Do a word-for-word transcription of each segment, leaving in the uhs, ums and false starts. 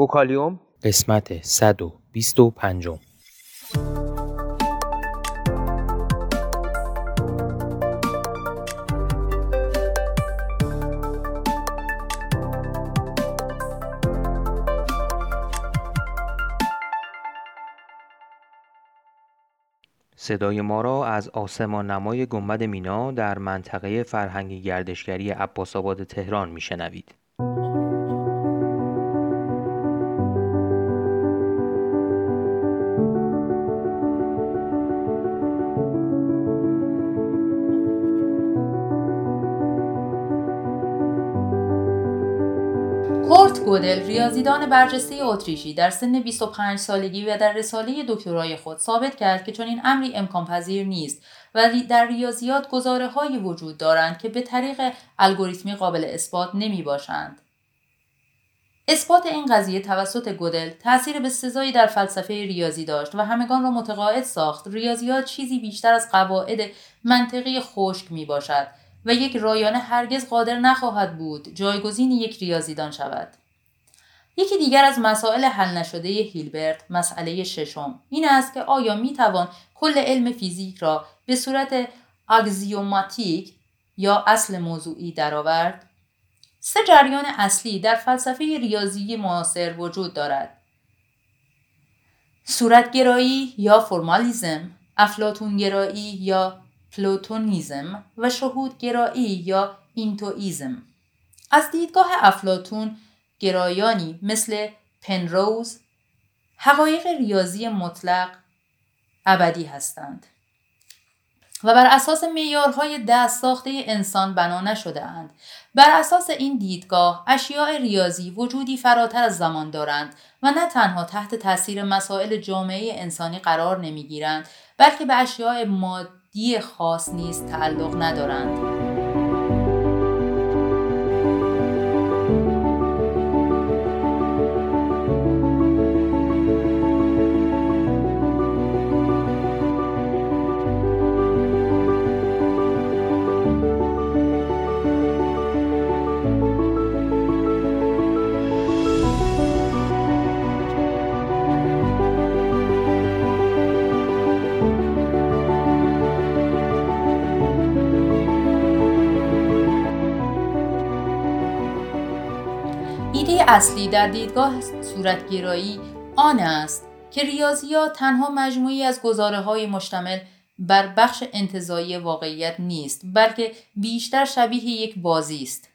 وکالیوم قسمت صد و بیست و پنج. صدای ما را از آسمان نمای گنبد مینا در منطقه فرهنگی گردشگری عباس‌آباد تهران میشنوید. کورت گودل، ریاضیدان برجسته اتریشی، در سن بیست و پنج سالگی و در رساله دکترای خود ثابت کرد که چنین امری امکان پذیر نیست و در ریاضیات گزاره‌هایی وجود دارند که به طریق الگوریتمی قابل اثبات نمی باشند. اثبات این قضیه توسط گودل تأثیر به سزایی در فلسفه ریاضی داشت و همگان را متقاعد ساخت ریاضیات چیزی بیشتر از قواعد منطقی خشک می باشد و یک رایانه هرگز قادر نخواهد بود جایگزین یک ریاضیدان شود. یکی دیگر از مسائل حل نشده هیلبرت، مسئله ششم، این است که آیا می توان کل علم فیزیک را به صورت اگزیوماتیک یا اصل موضوعی درآورد؟ سه جریان اصلی در فلسفه ریاضی معاصر وجود دارد: صورتگرایی یا فرمالیزم، افلاطونگرایی یا پلوتونیزم و شهودگرایی یا اینتوئیزم. از دیدگاه افلاطون گرایانی مثل پنروز حقایق ریاضی مطلق ابدی هستند و بر اساس معیارهای دست ساخته انسان بنا نشده اند. بر اساس این دیدگاه اشیاء ریاضی وجودی فراتر از زمان دارند و نه تنها تحت تاثیر مسائل جامعه انسانی قرار نمیگیرند، بلکه به اشیاء مادی دیه خاص نیست تعلق ندارند. اصلی در دیدگاه صورتگرایی آن است که ریاضیات تنها مجموعی از گزاره‌های مشتمل بر بخش انتزاعی واقعیت نیست، بلکه بیشتر شبیه یک بازی است.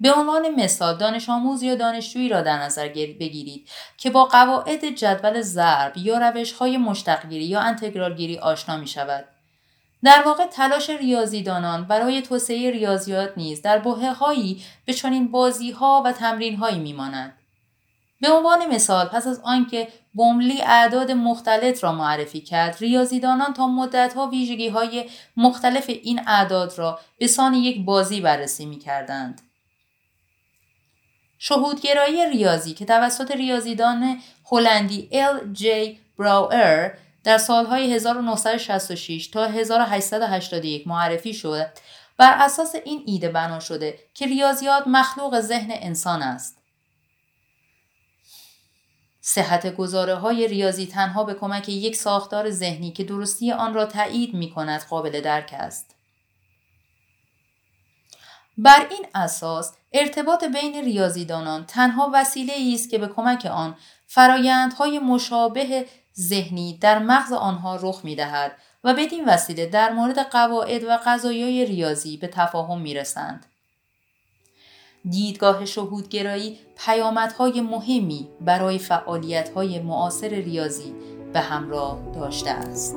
به عنوان مثال، دانش آموز یا دانشجویی را در نظر بگیرید که با قواعد جدول ضرب یا روش‌های مشتق‌گیری یا انتگرال‌گیری آشنا می‌شود. در واقع تلاش ریاضیدانان برای توسعه ریاضیات نیز در بحه‌هایی به چنین بازی‌ها و تمرین‌هایی می‌ماند. به عنوان مثال، پس از آنکه بوملی اعداد مختلط را معرفی کرد، ریاضیدانان تا مدت‌ها ویژگی‌های مختلف این اعداد را به سان یک بازی بررسی می‌کردند. شهودگرایی ریاضی که توسط ریاضیدان هلندی ال جی براوئر در سالهای هزار و نهصد و شصت و شش تا هزار و هشتصد و هشتاد و یک معرفی شد، بر اساس این ایده بنا شده که ریاضیات مخلوق ذهن انسان است. صحت گزاره‌های ریاضی تنها به کمک یک ساختار ذهنی که درستی آن را تایید می‌کند قابل درک است. بر این اساس ارتباط بین ریاضیدانان تنها وسیله‌ای است که به کمک آن فرایندهای مشابه ذهنی در مغز آنها رخ می‌دهد و بدین وسیله در مورد قواعد و قضایای ریاضی به تفاهم می‌رسند. دیدگاه شهودگرایی پیامدهای مهمی برای فعالیت‌های معاصر ریاضی به همراه داشته است.